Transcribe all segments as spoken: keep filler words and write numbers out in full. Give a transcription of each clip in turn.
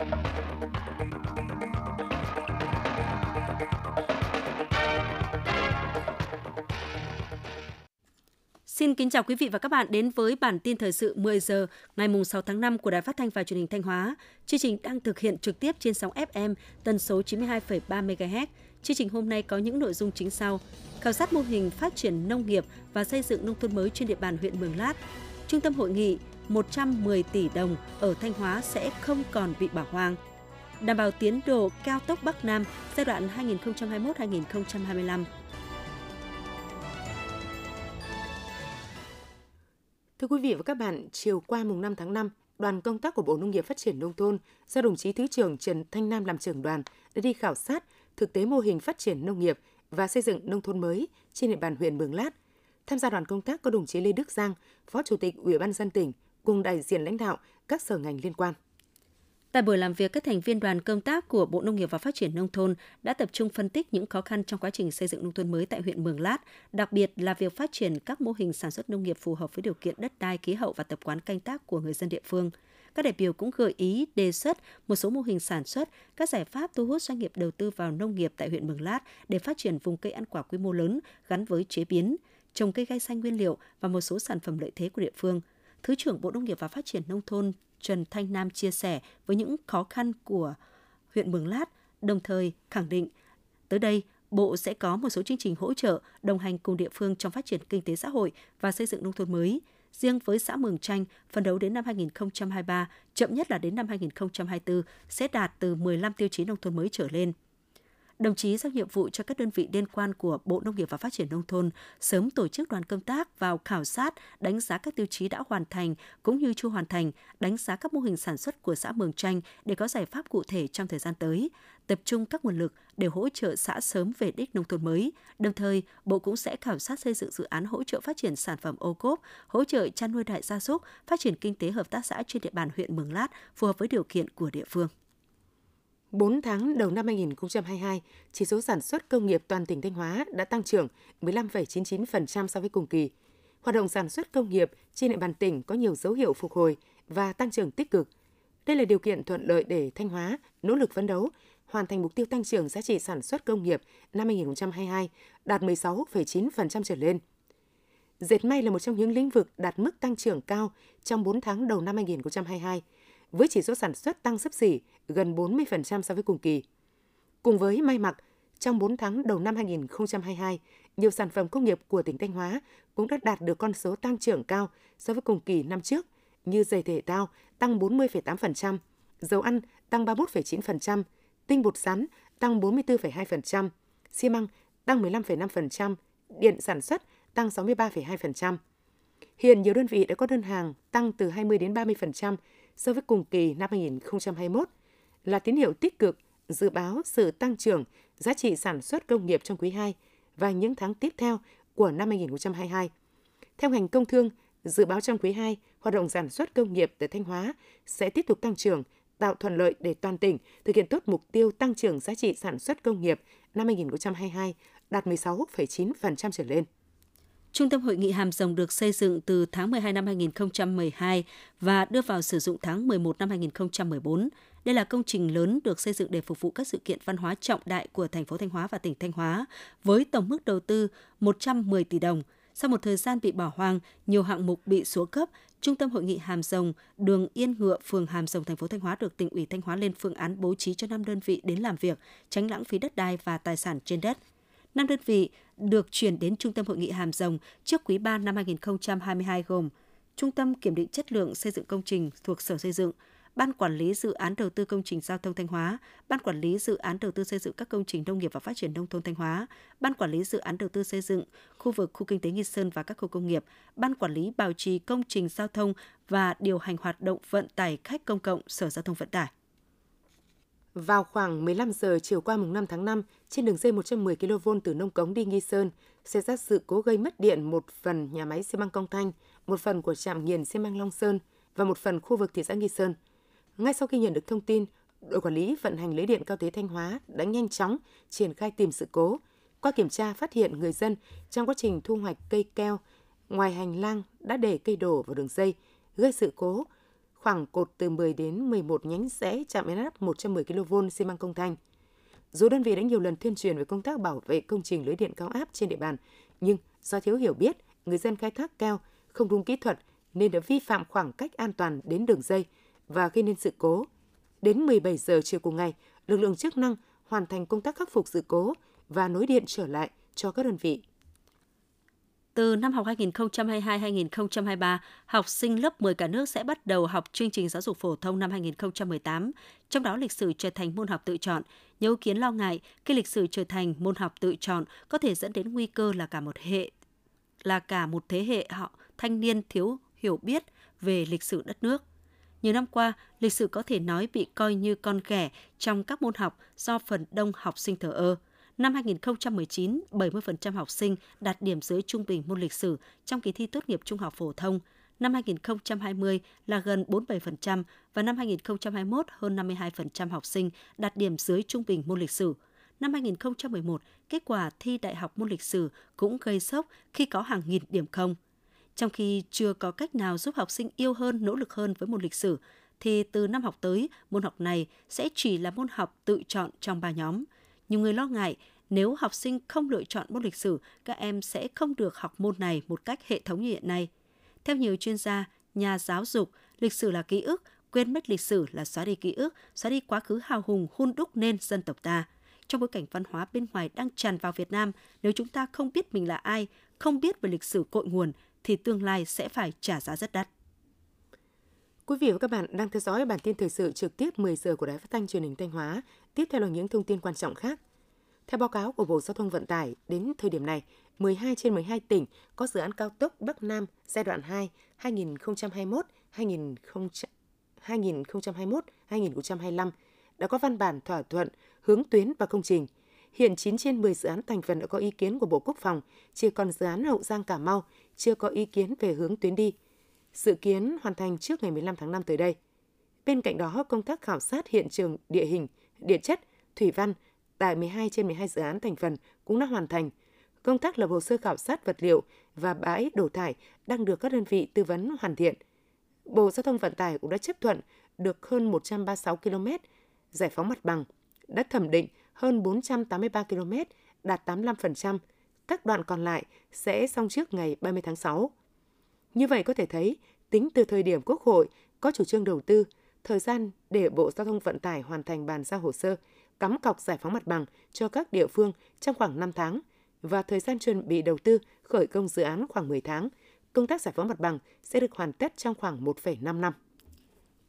Xin kính chào quý vị và các bạn đến với bản tin thời sự mười giờ ngày mùng sáu tháng năm của Đài Phát thanh và Truyền hình Thanh Hóa. Chương trình đang thực hiện trực tiếp trên sóng ép em tần số chín mươi hai phẩy ba mê ga héc. Chương trình hôm nay có những nội dung chính sau: khảo sát mô hình phát triển nông nghiệp và xây dựng nông thôn mới trên địa bàn huyện Mường Lát, trung tâm hội nghị một trăm mười tỷ đồng ở Thanh Hóa sẽ không còn bị bỏ hoang, đảm bảo tiến độ cao tốc Bắc Nam giai đoạn hai nghìn không trăm hai mươi mốt đến hai nghìn không trăm hai mươi lăm. Thưa quý vị và các bạn, chiều qua mùng năm tháng năm, đoàn công tác của Bộ Nông nghiệp Phát triển Nông thôn do đồng chí Thứ trưởng Trần Thanh Nam làm trưởng đoàn đã đi khảo sát thực tế mô hình phát triển nông nghiệp và xây dựng nông thôn mới trên địa bàn huyện Mường Lát. Tham gia đoàn công tác có đồng chí Lê Đức Giang, Phó Chủ tịch Ủy ban nhân dân tỉnh cùng đại diện lãnh đạo các sở ngành liên quan. Tại buổi làm việc, các thành viên đoàn công tác của Bộ Nông nghiệp và Phát triển Nông thôn đã tập trung phân tích những khó khăn trong quá trình xây dựng nông thôn mới tại huyện Mường Lát, đặc biệt là việc phát triển các mô hình sản xuất nông nghiệp phù hợp với điều kiện đất đai, khí hậu và tập quán canh tác của người dân địa phương. Các đại biểu cũng gợi ý, đề xuất một số mô hình sản xuất, các giải pháp thu hút doanh nghiệp đầu tư vào nông nghiệp tại huyện Mường Lát để phát triển vùng cây ăn quả quy mô lớn gắn với chế biến, trồng cây gai xanh nguyên liệu và một số sản phẩm lợi thế của địa phương. Thứ trưởng Bộ Nông nghiệp và Phát triển Nông thôn Trần Thanh Nam chia sẻ với những khó khăn của huyện Mường Lát, đồng thời khẳng định tới đây Bộ sẽ có một số chương trình hỗ trợ, đồng hành cùng địa phương trong phát triển kinh tế xã hội và xây dựng nông thôn mới. Riêng với xã Mường Chanh, phấn đấu đến năm hai nghìn không trăm hai mươi ba, chậm nhất là đến năm hai nghìn không trăm hai mươi tư sẽ đạt từ mười lăm tiêu chí nông thôn mới trở lên. Đồng chí giao nhiệm vụ cho các đơn vị liên quan của Bộ Nông nghiệp và Phát triển Nông thôn sớm tổ chức đoàn công tác vào khảo sát, đánh giá các tiêu chí đã hoàn thành cũng như chưa hoàn thành, đánh giá các mô hình sản xuất của xã Mường Chanh để có giải pháp cụ thể trong thời gian tới, tập trung các nguồn lực để hỗ trợ xã sớm về đích nông thôn mới. Đồng thời, Bộ cũng sẽ khảo sát xây dựng dự án hỗ trợ phát triển sản phẩm ô cốp, hỗ trợ chăn nuôi đại gia súc, phát triển kinh tế hợp tác xã trên địa bàn huyện Mường Lát phù hợp với điều kiện của địa phương. bốn tháng đầu năm hai nghìn không trăm hai mươi hai, chỉ số sản xuất công nghiệp toàn tỉnh Thanh Hóa đã tăng trưởng mười lăm phẩy chín mươi chín phần trăm so với cùng kỳ. Hoạt động sản xuất công nghiệp trên địa bàn tỉnh có nhiều dấu hiệu phục hồi và tăng trưởng tích cực. Đây là điều kiện thuận lợi để Thanh Hóa nỗ lực phấn đấu, hoàn thành mục tiêu tăng trưởng giá trị sản xuất công nghiệp năm hai nghìn không trăm hai mươi hai đạt mười sáu phẩy chín phần trăm trở lên. Dệt may là một trong những lĩnh vực đạt mức tăng trưởng cao trong bốn tháng đầu năm hai nghìn không trăm hai mươi hai. Với chỉ số sản xuất tăng xấp xỉ gần bốn mươi phần trăm so với cùng kỳ. Cùng với may mặc, trong bốn tháng đầu năm hai nghìn không trăm hai mươi hai, nhiều sản phẩm công nghiệp của tỉnh Thanh Hóa cũng đã đạt được con số tăng trưởng cao so với cùng kỳ năm trước, như giày thể thao tăng bốn mươi phẩy tám phần trăm, dầu ăn tăng ba mươi mốt phẩy chín phần trăm, tinh bột sắn tăng bốn mươi tư phẩy hai phần trăm, xi măng tăng mười lăm phẩy năm phần trăm, điện sản xuất tăng sáu mươi ba phẩy hai phần trăm. Hiện nhiều đơn vị đã có đơn hàng tăng từ hai mươi đến ba mươi phần trăm so với cùng kỳ năm hai nghìn không trăm hai mươi mốt, là tín hiệu tích cực, dự báo sự tăng trưởng giá trị sản xuất công nghiệp trong quý hai và những tháng tiếp theo của năm hai nghìn không trăm hai mươi hai. Theo ngành công thương, dự báo trong quý hai, hoạt động sản xuất công nghiệp tại Thanh Hóa sẽ tiếp tục tăng trưởng, tạo thuận lợi để toàn tỉnh thực hiện tốt mục tiêu tăng trưởng giá trị sản xuất công nghiệp năm hai nghìn không trăm hai mươi hai đạt mười sáu phẩy chín phần trăm trở lên. Trung tâm hội nghị Hàm Rồng được xây dựng từ tháng mười hai năm hai nghìn không trăm mười hai và đưa vào sử dụng tháng mười một năm hai nghìn không trăm mười bốn. Đây là công trình lớn được xây dựng để phục vụ các sự kiện văn hóa trọng đại của thành phố Thanh Hóa và tỉnh Thanh Hóa với tổng mức đầu tư một trăm mười tỷ đồng. Sau một thời gian bị bỏ hoang, nhiều hạng mục bị xuống cấp, Trung tâm hội nghị Hàm Rồng, đường Yên Ngựa, phường Hàm Rồng, thành phố Thanh Hóa được tỉnh ủy Thanh Hóa lên phương án bố trí cho năm đơn vị đến làm việc, tránh lãng phí đất đai và tài sản trên đất. năm đơn vị được chuyển đến Trung tâm Hội nghị Hàm Rồng trước quý ba năm hai nghìn không trăm hai mươi hai gồm Trung tâm Kiểm định Chất lượng Xây dựng Công trình thuộc Sở Xây dựng, Ban Quản lý Dự án Đầu tư Công trình Giao thông Thanh Hóa, Ban Quản lý Dự án Đầu tư Xây dựng các công trình Nông nghiệp và Phát triển Nông thôn Thanh Hóa, Ban Quản lý Dự án Đầu tư Xây dựng khu vực Khu Kinh tế Nghi Sơn và các khu công nghiệp, Ban Quản lý Bảo trì Công trình Giao thông và Điều hành Hoạt động Vận tải Khách Công cộng Sở Giao thông Vận tải. Vào khoảng mười lăm giờ chiều qua mùng năm tháng năm, trên đường dây một trăm mười ki lô vôn từ Nông Cống đi Nghi Sơn, xảy ra sự cố gây mất điện một phần nhà máy xi măng Công Thanh, một phần của trạm nghiền xi măng Long Sơn và một phần khu vực thị xã Nghi Sơn. Ngay sau khi nhận được thông tin, đội quản lý vận hành lưới điện cao thế Thanh Hóa đã nhanh chóng triển khai tìm sự cố. Qua kiểm tra phát hiện người dân trong quá trình thu hoạch cây keo ngoài hành lang đã để cây đổ vào đường dây, gây sự cố. khoảng cột từ mười đến mười một nhánh rẽ chạm biến áp một trăm mười ki-lô-vôn xi măng Công Thanh. Dù đơn vị đã nhiều lần tuyên truyền về công tác bảo vệ công trình lưới điện cao áp trên địa bàn, nhưng do thiếu hiểu biết, người dân khai thác cao, không đúng kỹ thuật nên đã vi phạm khoảng cách an toàn đến đường dây và gây nên sự cố. Đến mười bảy giờ chiều cùng ngày, lực lượng chức năng hoàn thành công tác khắc phục sự cố và nối điện trở lại cho các đơn vị. Từ năm học hai nghìn không trăm hai mươi hai đến hai nghìn không trăm hai mươi ba, học sinh lớp mười cả nước sẽ bắt đầu học chương trình giáo dục phổ thông năm hai nghìn không trăm mười tám, trong đó lịch sử trở thành môn học tự chọn. Nhiều ý kiến lo ngại khi lịch sử trở thành môn học tự chọn có thể dẫn đến nguy cơ là cả một hệ là cả một thế hệ họ thanh niên thiếu hiểu biết về lịch sử đất nước. Nhiều năm qua, lịch sử có thể nói bị coi như con ghẻ trong các môn học do phần đông học sinh thờ ơ. Năm hai nghìn không trăm mười chín, bảy mươi phần trăm học sinh đạt điểm dưới trung bình môn lịch sử trong kỳ thi tốt nghiệp trung học phổ thông. Năm hai nghìn không trăm hai mươi là gần bốn mươi bảy phần trăm và năm hai nghìn không trăm hai mươi mốt hơn năm mươi hai phần trăm học sinh đạt điểm dưới trung bình môn lịch sử. Năm hai nghìn không trăm mười một, kết quả thi đại học môn lịch sử cũng gây sốc khi có hàng nghìn điểm không. Trong khi chưa có cách nào giúp học sinh yêu hơn, nỗ lực hơn với môn lịch sử, thì từ năm học tới, môn học này sẽ chỉ là môn học tự chọn trong ba nhóm. Nhiều người lo ngại, nếu học sinh không lựa chọn môn lịch sử, các em sẽ không được học môn này một cách hệ thống như hiện nay. Theo nhiều chuyên gia, nhà giáo dục, lịch sử là ký ức, quên mất lịch sử là xóa đi ký ức, xóa đi quá khứ hào hùng hun đúc nên dân tộc ta. Trong bối cảnh văn hóa bên ngoài đang tràn vào Việt Nam, nếu chúng ta không biết mình là ai, không biết về lịch sử cội nguồn, thì tương lai sẽ phải trả giá rất đắt. Quý vị và các bạn đang theo dõi bản tin thời sự trực tiếp mười giờ của Đài Phát thanh Truyền hình Thanh Hóa. Tiếp theo là những thông tin quan trọng khác. Theo báo cáo của Bộ Giao thông Vận tải, đến thời điểm này, mười hai trên mười hai tỉnh có dự án cao tốc Bắc Nam giai đoạn hai hai nghìn không trăm hai mươi mốt đến hai nghìn không trăm hai mươi lăm đã có văn bản thỏa thuận hướng tuyến và công trình. Hiện chín trên mười dự án thành phần đã có ý kiến của Bộ Quốc phòng, chỉ còn dự án Hậu Giang Cà Mau chưa có ý kiến về hướng tuyến đi. Dự kiến hoàn thành trước ngày mười lăm tháng năm tới đây. Bên cạnh đó, công tác khảo sát hiện trường địa hình, địa chất, thủy văn tại mười hai trên mười hai dự án thành phần cũng đã hoàn thành. Công tác lập hồ sơ khảo sát vật liệu và bãi đổ thải đang được các đơn vị tư vấn hoàn thiện. Bộ Giao thông Vận tải cũng đã chấp thuận được hơn một trăm ba mươi sáu ki-lô-mét giải phóng mặt bằng, đã thẩm định hơn bốn trăm tám mươi ba ki-lô-mét, đạt tám mươi lăm phần trăm. Các đoạn còn lại sẽ xong trước ngày ba mươi tháng sáu. Như vậy có thể thấy, tính từ thời điểm Quốc hội có chủ trương đầu tư, thời gian để Bộ Giao thông Vận tải hoàn thành bàn giao hồ sơ, cắm cọc giải phóng mặt bằng cho các địa phương trong khoảng năm tháng và thời gian chuẩn bị đầu tư khởi công dự án khoảng mười tháng, công tác giải phóng mặt bằng sẽ được hoàn tất trong khoảng một phẩy năm năm.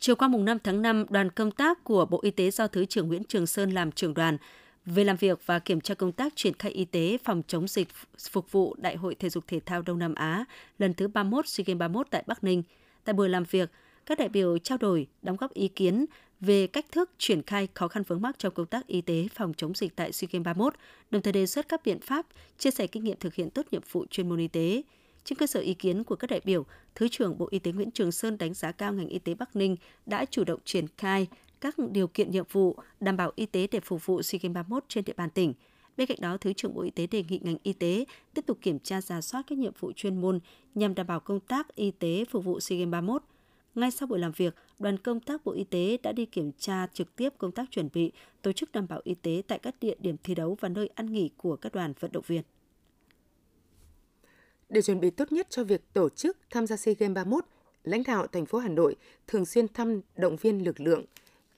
Chiều qua mùng năm tháng năm, đoàn công tác của Bộ Y tế do Thứ trưởng Nguyễn Trường Sơn làm trưởng đoàn về làm việc và kiểm tra công tác triển khai y tế phòng chống dịch phục vụ Đại hội Thể dục Thể thao Đông Nam Á lần thứ ba mươi mốt SEA Games ba mươi mốt tại Bắc Ninh. Tại buổi làm việc, các đại biểu trao đổi, đóng góp ý kiến về cách thức triển khai, khó khăn vướng mắc trong công tác y tế phòng chống dịch tại SEA Games ba mươi mốt, đồng thời đề xuất các biện pháp, chia sẻ kinh nghiệm thực hiện tốt nhiệm vụ chuyên môn y tế. Trên cơ sở ý kiến của các đại biểu, Thứ trưởng Bộ Y tế Nguyễn Trường Sơn đánh giá cao ngành y tế Bắc Ninh đã chủ động triển khai các điều kiện nhiệm vụ đảm bảo y tế để phục vụ SEA Games ba mươi mốt trên địa bàn tỉnh. Bên cạnh đó, Thứ trưởng Bộ Y tế đề nghị ngành y tế tiếp tục kiểm tra rà soát các nhiệm vụ chuyên môn nhằm đảm bảo công tác y tế phục vụ SEA Games ba mươi mốt. Ngay sau buổi làm việc, đoàn công tác Bộ Y tế đã đi kiểm tra trực tiếp công tác chuẩn bị, tổ chức đảm bảo y tế tại các địa điểm thi đấu và nơi ăn nghỉ của các đoàn vận động viên. Để chuẩn bị tốt nhất cho việc tổ chức tham gia SEA Games ba mươi mốt, lãnh đạo thành phố Hà Nội thường xuyên thăm động viên lực lượng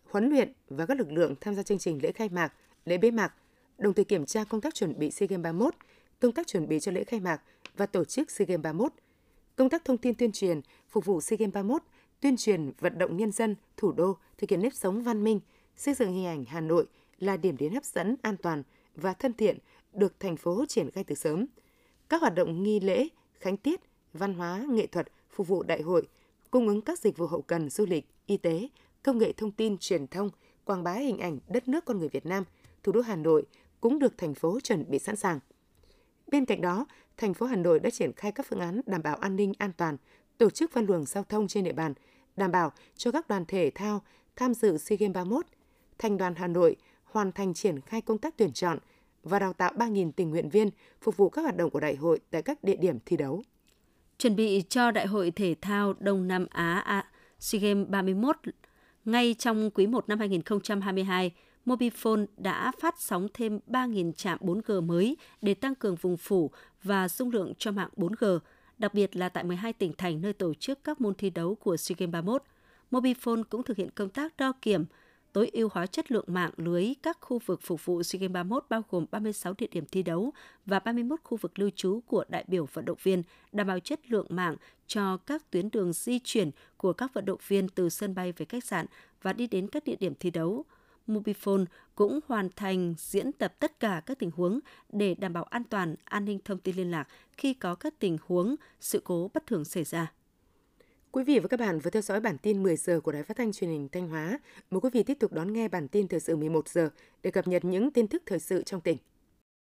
huấn luyện và các lực lượng tham gia chương trình lễ khai mạc, lễ bế mạc, đồng thời kiểm tra công tác chuẩn bị SEA Games ba mươi mốt, công tác chuẩn bị cho lễ khai mạc và tổ chức SEA Games ba mươi mốt, công tác thông tin tuyên truyền phục vụ SEA Games ba mươi mốt, tuyên truyền vận động nhân dân thủ đô thực hiện nếp sống văn minh, xây dựng hình ảnh Hà Nội là điểm đến hấp dẫn, an toàn và thân thiện được thành phố triển khai từ sớm. Các hoạt động nghi lễ, khánh tiết, văn hóa, nghệ thuật phục vụ đại hội, cung ứng các dịch vụ hậu cần du lịch, y tế, công nghệ thông tin, truyền thông, quảng bá hình ảnh đất nước con người Việt Nam, thủ đô Hà Nội cũng được thành phố chuẩn bị sẵn sàng. Bên cạnh đó, thành phố Hà Nội đã triển khai các phương án đảm bảo an ninh an toàn, tổ chức phân luồng giao thông trên địa bàn, đảm bảo cho các đoàn thể thao tham dự SEA Games ba mươi mốt. Thành đoàn Hà Nội hoàn thành triển khai công tác tuyển chọn và đào tạo ba nghìn tình nguyện viên phục vụ các hoạt động của đại hội tại các địa điểm thi đấu. Chuẩn bị cho Đại hội Thể thao Đông Nam Á SEA Games ba mươi mốt. Ngay trong quý một năm hai không hai hai, Mobifone đã phát sóng thêm ba nghìn trạm bốn G mới để tăng cường vùng phủ và dung lượng cho mạng bốn G, đặc biệt là tại mười hai tỉnh thành nơi tổ chức các môn thi đấu của SEA Games ba mươi mốt. Mobifone cũng thực hiện công tác đo kiểm, tối ưu hóa chất lượng mạng lưới các khu vực phục vụ SEA Games ba mươi mốt bao gồm ba mươi sáu địa điểm thi đấu và ba mươi mốt khu vực lưu trú của đại biểu vận động viên, đảm bảo chất lượng mạng cho các tuyến đường di chuyển của các vận động viên từ sân bay về khách sạn và đi đến các địa điểm thi đấu. Mobifone cũng hoàn thành diễn tập tất cả các tình huống để đảm bảo an toàn, an ninh thông tin liên lạc khi có các tình huống, sự cố bất thường xảy ra. Quý vị và các bạn vừa theo dõi bản tin mười giờ của Đài Phát thanh Truyền hình Thanh Hóa. Mời quý vị tiếp tục đón nghe bản tin thời sự mười một giờ để cập nhật những tin tức thời sự trong tỉnh.